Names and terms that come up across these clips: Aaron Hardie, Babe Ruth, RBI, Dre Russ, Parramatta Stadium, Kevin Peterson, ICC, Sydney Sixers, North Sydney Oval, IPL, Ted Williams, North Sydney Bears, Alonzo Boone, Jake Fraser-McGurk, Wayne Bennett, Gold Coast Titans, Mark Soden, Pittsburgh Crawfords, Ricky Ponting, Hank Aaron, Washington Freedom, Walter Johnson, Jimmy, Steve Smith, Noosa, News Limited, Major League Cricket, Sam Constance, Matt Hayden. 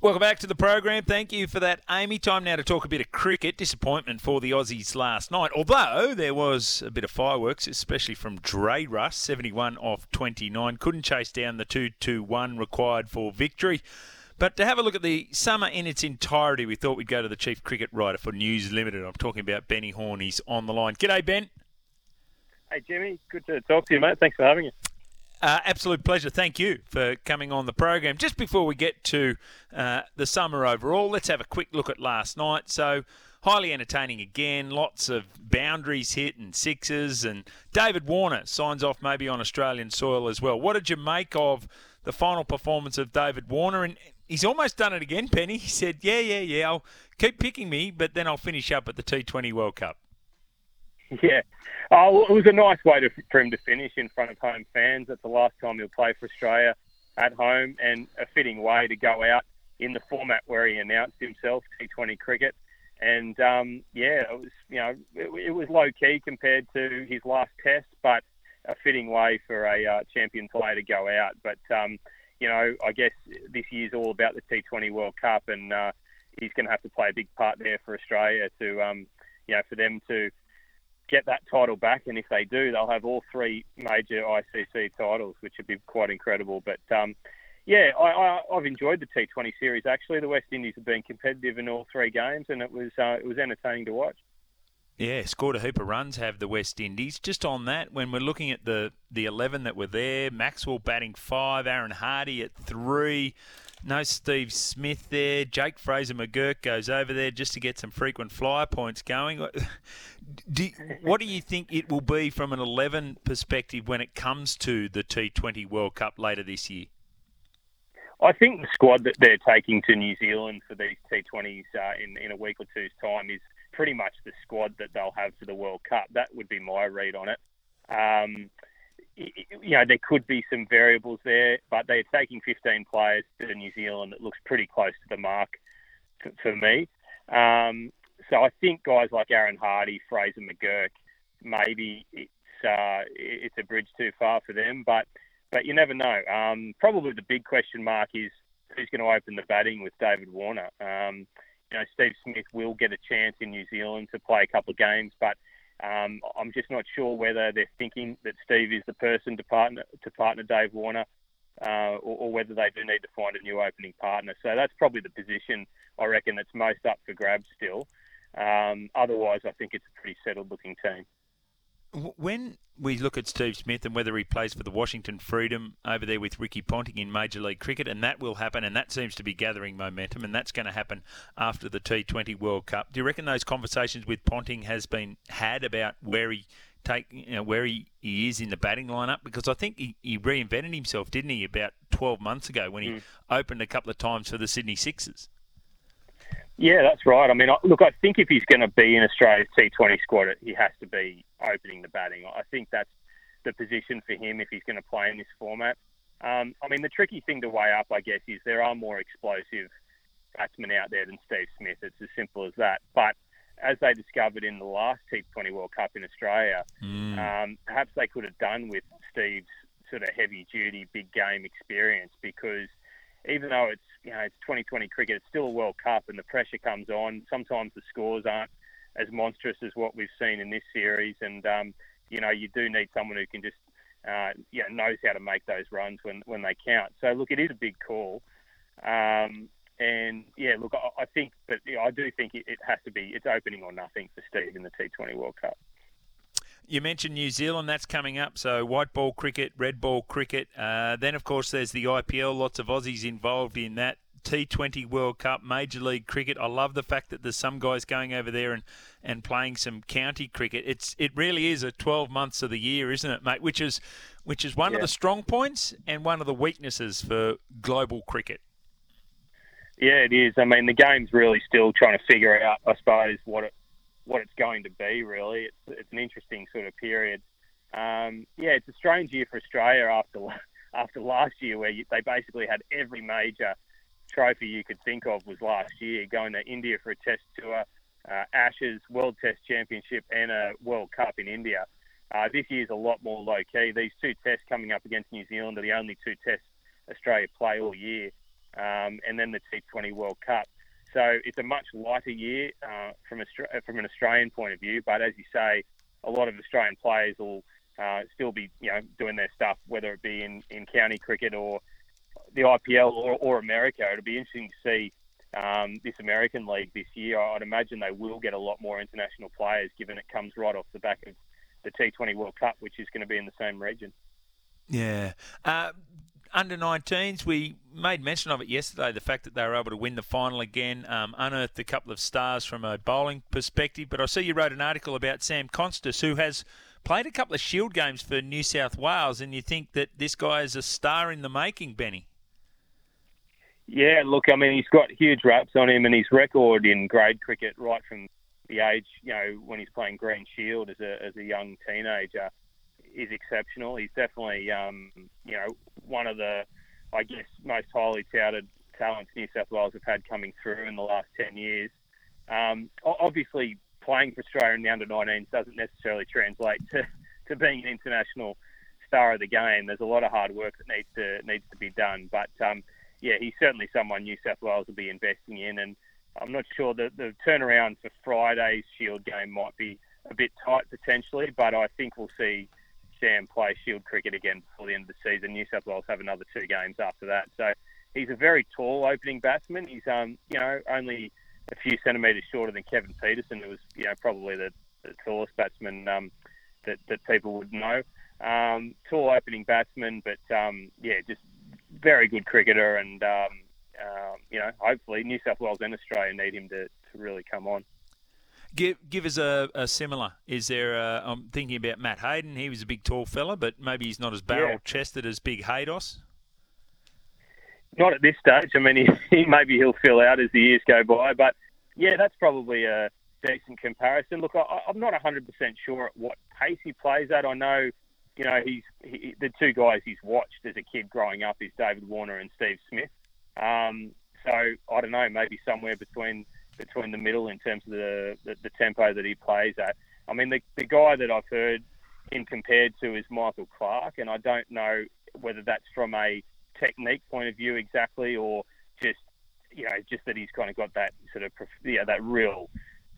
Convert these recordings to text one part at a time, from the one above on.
Welcome back to the program. Thank you for that, Amy. Time now to talk a bit of cricket. Disappointment for the Aussies last night, although there was a bit of fireworks, especially from Dre Russ, 71 off 29. Couldn't chase down the 2-2-1 required for victory. But to have a look at the summer in its entirety, we thought we'd go to the chief cricket writer for News Limited. I'm talking about Benny Horne. He's on the line. G'day, Ben. Hey, Jimmy. Good to talk to you, mate. Thanks for having us. Absolute pleasure. Thank you for coming on the program. Just before we get to the summer overall, let's have a quick look at last night. So, highly entertaining again. Lots of boundaries hit and sixes. And David Warner signs off maybe on Australian soil as well. What did you make of the final performance of David Warner? And he's almost done it again, Penny. He said, yeah, I'll keep picking me, but then I'll finish up at the T20 World Cup. Yeah. Oh, it was a nice way for him to finish in front of home fans. That's the last time he'll play for Australia at home, and a fitting way to go out in the format where he announced himself, T20 cricket. And, it was, it was low-key compared to his last test, but a fitting way for a champion player to go out. But, I guess this year's all about the T20 World Cup, and he's going to have to play a big part there for Australia to, for them to get that title back, and if they do, they'll have all three major ICC titles, which would be quite incredible. But, I've enjoyed the T20 series, actually. The West Indies have been competitive in all three games, and it was entertaining to watch. Yeah, scored a heap of runs, have the West Indies. Just on that, when we're looking at the 11 that were there, Maxwell batting 5, Aaron Hardie at 3, no Steve Smith there, Jake Fraser-McGurk goes over there just to get some frequent flyer points going. What do you think it will be from an 11 perspective when it comes to the T20 World Cup later this year? I think the squad that they're taking to New Zealand for these T20s in a week or two's time is pretty much the squad that they'll have for the World Cup. That would be my read on it. There could be some variables there, but they're taking 15 players to New Zealand. That looks pretty close to the mark for me. So I think guys like Aaron Hardie, Fraser-McGurk, maybe it's a bridge too far for them, but you never know. Probably the big question mark is who's going to open the batting with David Warner. Steve Smith will get a chance in New Zealand to play a couple of games, but I'm just not sure whether they're thinking that Steve is the person to partner Dave Warner, or whether they do need to find a new opening partner. So that's probably the position, I reckon, that's most up for grabs still. Otherwise, I think it's a pretty settled-looking team. When we look at Steve Smith and whether he plays for the Washington Freedom over there with Ricky Ponting in Major League Cricket, and that will happen, and that seems to be gathering momentum, and that's going to happen after the T20 World Cup. Do you reckon those conversations with Ponting has been had about where he is in the batting lineup? Because I think he reinvented himself, didn't he, about 12 months ago when he opened a couple of times for the Sydney Sixers. Yeah, that's right. I mean, look, I think if he's going to be in Australia's T20 squad, he has to be opening the batting. I think that's the position for him if he's going to play in this format. The tricky thing to weigh up, I guess, is there are more explosive batsmen out there than Steve Smith. It's as simple as that. But as they discovered in the last T20 World Cup in Australia, perhaps they could have done with Steve's sort of heavy-duty, big-game experience, because even though it's it's 2020 cricket, it's still a World Cup and the pressure comes on. Sometimes the scores aren't as monstrous as what we've seen in this series, and you do need someone who can just knows how to make those runs when they count. So look, it is a big call, I do think it has to be, it's opening or nothing for Steve in the T20 World Cup. You mentioned New Zealand, that's coming up. So white ball cricket, red ball cricket. Then, of course, there's the IPL. Lots of Aussies involved in that. T20 World Cup, Major League Cricket. I love the fact that there's some guys going over there and playing some county cricket. It really is a 12 months of the year, isn't it, mate? Which is one of the strong points and one of the weaknesses for global cricket. Yeah, it is. I mean, the game's really still trying to figure out, I suppose, what it's going to be, really. It's an interesting sort of period. It's a strange year for Australia after last year, where they basically had every major trophy you could think of was last year, going to India for a test tour, Ashes, World Test Championship, and a World Cup in India. This year's a lot more low-key. These two tests coming up against New Zealand are the only two tests Australia play all year. and then the T20 World Cup. So it's a much lighter year from an Australian point of view. But as you say, a lot of Australian players will still be, you know, doing their stuff, whether it be in county cricket or the IPL or America. It'll be interesting to see this American league this year. I'd imagine they will get a lot more international players, given it comes right off the back of the T20 World Cup, which is going to be in the same region. Yeah. Under-19s, we made mention of it yesterday, the fact that they were able to win the final again, unearthed a couple of stars from a bowling perspective. But I see you wrote an article about Sam Constance, who has played a couple of Shield games for New South Wales, and you think that this guy is a star in the making, Benny? Yeah, look, I mean, he's got huge raps on him, and his record in grade cricket right from the age, you know, when he's playing Green Shield as a young teenager, is exceptional. He's definitely, you know, one of the, I guess, most highly touted talents New South Wales have had coming through in the last 10 years. Obviously, playing for Australia in the under-19s doesn't necessarily translate to being an international star of the game. There's a lot of hard work that needs to be done. But, yeah, he's certainly someone New South Wales will be investing in. And I'm not sure that the turnaround for Friday's Shield game might be a bit tight potentially, but I think we'll see Sam play Shield cricket again before the end of the season. New South Wales have another two games after that. So he's a very tall opening batsman. He's you know, only a few centimetres shorter than Kevin Peterson, who was, you know, probably the tallest batsman that people would know. Tall opening batsman, but yeah, just very good cricketer, and you know, hopefully New South Wales and Australia need him to really come on. Give us a similar. Is there a, I'm thinking about Matt Hayden. He was a big, tall fella, but maybe he's not as barrel-chested as big Haydos. Not at this stage. I mean, he maybe he'll fill out as the years go by. But, yeah, that's probably a decent comparison. Look, I'm not 100% sure at what pace he plays at. I know, you know, the two guys he's watched as a kid growing up is David Warner and Steve Smith. So, I don't know, maybe somewhere between the middle in terms of the tempo that he plays at. I mean, the guy that I've heard him compared to is Michael Clark, and I don't know whether that's from a technique point of view exactly, or just, you know, just that he's kind of got that sort of, yeah, that real,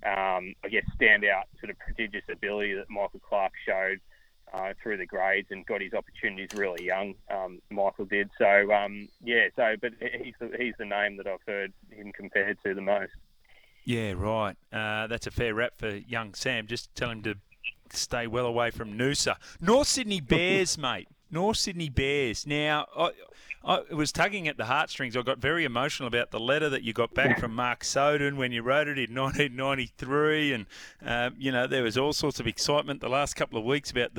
I guess, standout sort of prodigious ability that Michael Clark showed through the grades and got his opportunities really young. Michael did. So, yeah, so, but he's the name that I've heard him compared to the most. Yeah, right. That's a fair rap for young Sam. Just tell him to stay well away from Noosa. North Sydney Bears, mate. North Sydney Bears. Now, I was tugging at the heartstrings. I got very emotional about the letter that you got back from Mark Soden when you wrote it in 1993. And, you know, there was all sorts of excitement the last couple of weeks about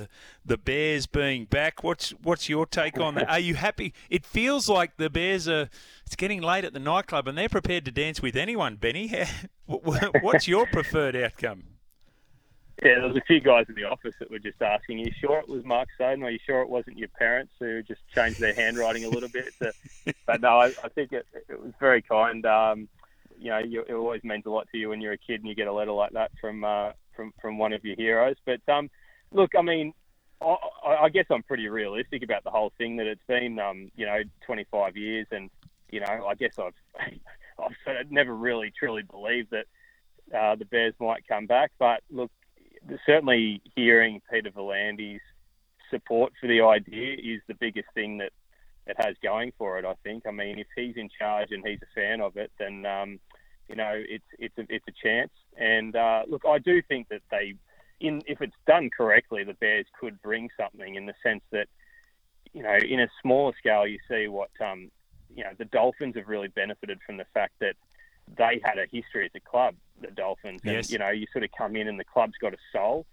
the Bears being back. What's your take on that? Are you happy? It feels like the Bears are – it's getting late at the nightclub and they're prepared to dance with anyone, Benny. What's your preferred outcome? Yeah, there was a few guys in the office that were just asking, are you sure it was Mark Soden? Are you sure it wasn't your parents who just changed their handwriting a little bit? But no, I think it was very kind. You know, it always means a lot to you when you're a kid and you get a letter like that from one of your heroes. But look, I mean, I guess I'm pretty realistic about the whole thing, that it's been, you know, 25 years. And, you know, I guess I've sort of never really truly believed that the Bears might come back. But look, certainly hearing Peter Vlandys' support for the idea is the biggest thing that it has going for it, I think. I mean, if he's in charge and he's a fan of it, then, you know, it's a chance. And, look, I do think that if it's done correctly, the Bears could bring something, in the sense that, you know, in a smaller scale, you see what, you know, the Dolphins have really benefited from the fact that they had a history as a club, the Dolphins. Yes. And, you know, you sort of come in and the club's got a soul.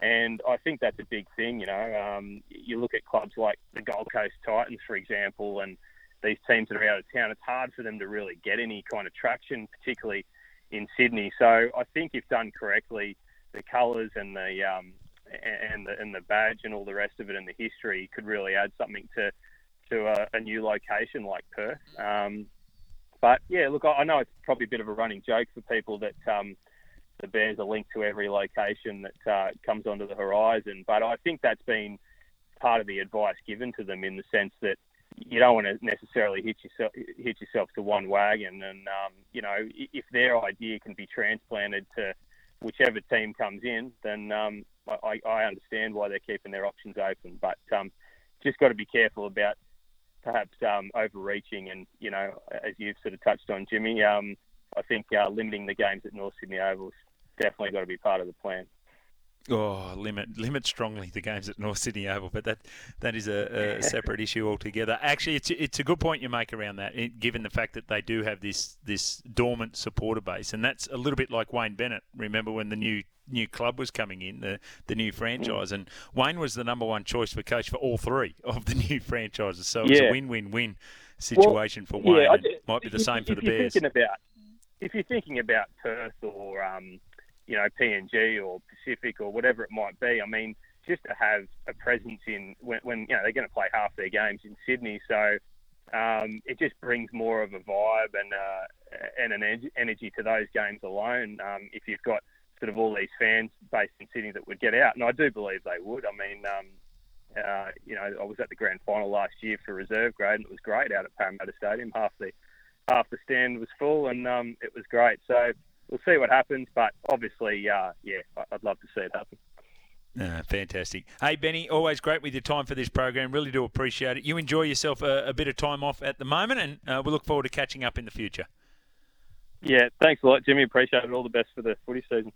And I think that's a big thing, you know. You look at clubs like the Gold Coast Titans, for example, and these teams that are out of town, it's hard for them to really get any kind of traction, particularly in Sydney. So I think if done correctly, the colours and the badge and all the rest of it and the history could really add something to a new location like Perth. But, yeah, look, I know it's probably a bit of a running joke for people that the Bears are linked to every location that comes onto the horizon. But I think that's been part of the advice given to them, in the sense that, you don't want to necessarily hitch yourself to one wagon. And, you know, if their idea can be transplanted to whichever team comes in, then I understand why they're keeping their options open. But just got to be careful about perhaps overreaching. And, you know, as you've sort of touched on, Jimmy, I think limiting the games at North Sydney Oval definitely got to be part of the plan. Oh, limit strongly the games at North Sydney Oval, but that is a separate issue altogether. Actually, it's a good point you make around that, given the fact that they do have this dormant supporter base, and that's a little bit like Wayne Bennett. Remember when the new club was coming in, the new franchise, and Wayne was the number one choice for coach for all three of the new franchises. So it's a win-win-win situation for Wayne. Yeah, it might be the same for the Bears. If you're thinking about Perth or you know, PNG or Pacific or whatever it might be. I mean, just to have a presence in when you know they're going to play half their games in Sydney, so it just brings more of a vibe and an energy to those games alone. If you've got sort of all these fans based in Sydney that would get out, and I do believe they would. I mean, you know, I was at the grand final last year for reserve grade, and it was great out at Parramatta Stadium. Half the stand was full, and it was great. So. We'll see what happens, but obviously, I'd love to see it happen. Fantastic. Hey, Benny, always great with your time for this program. Really do appreciate it. You enjoy yourself a bit of time off at the moment, and we look forward to catching up in the future. Yeah, thanks a lot, Jimmy. Appreciate it. All the best for the footy season.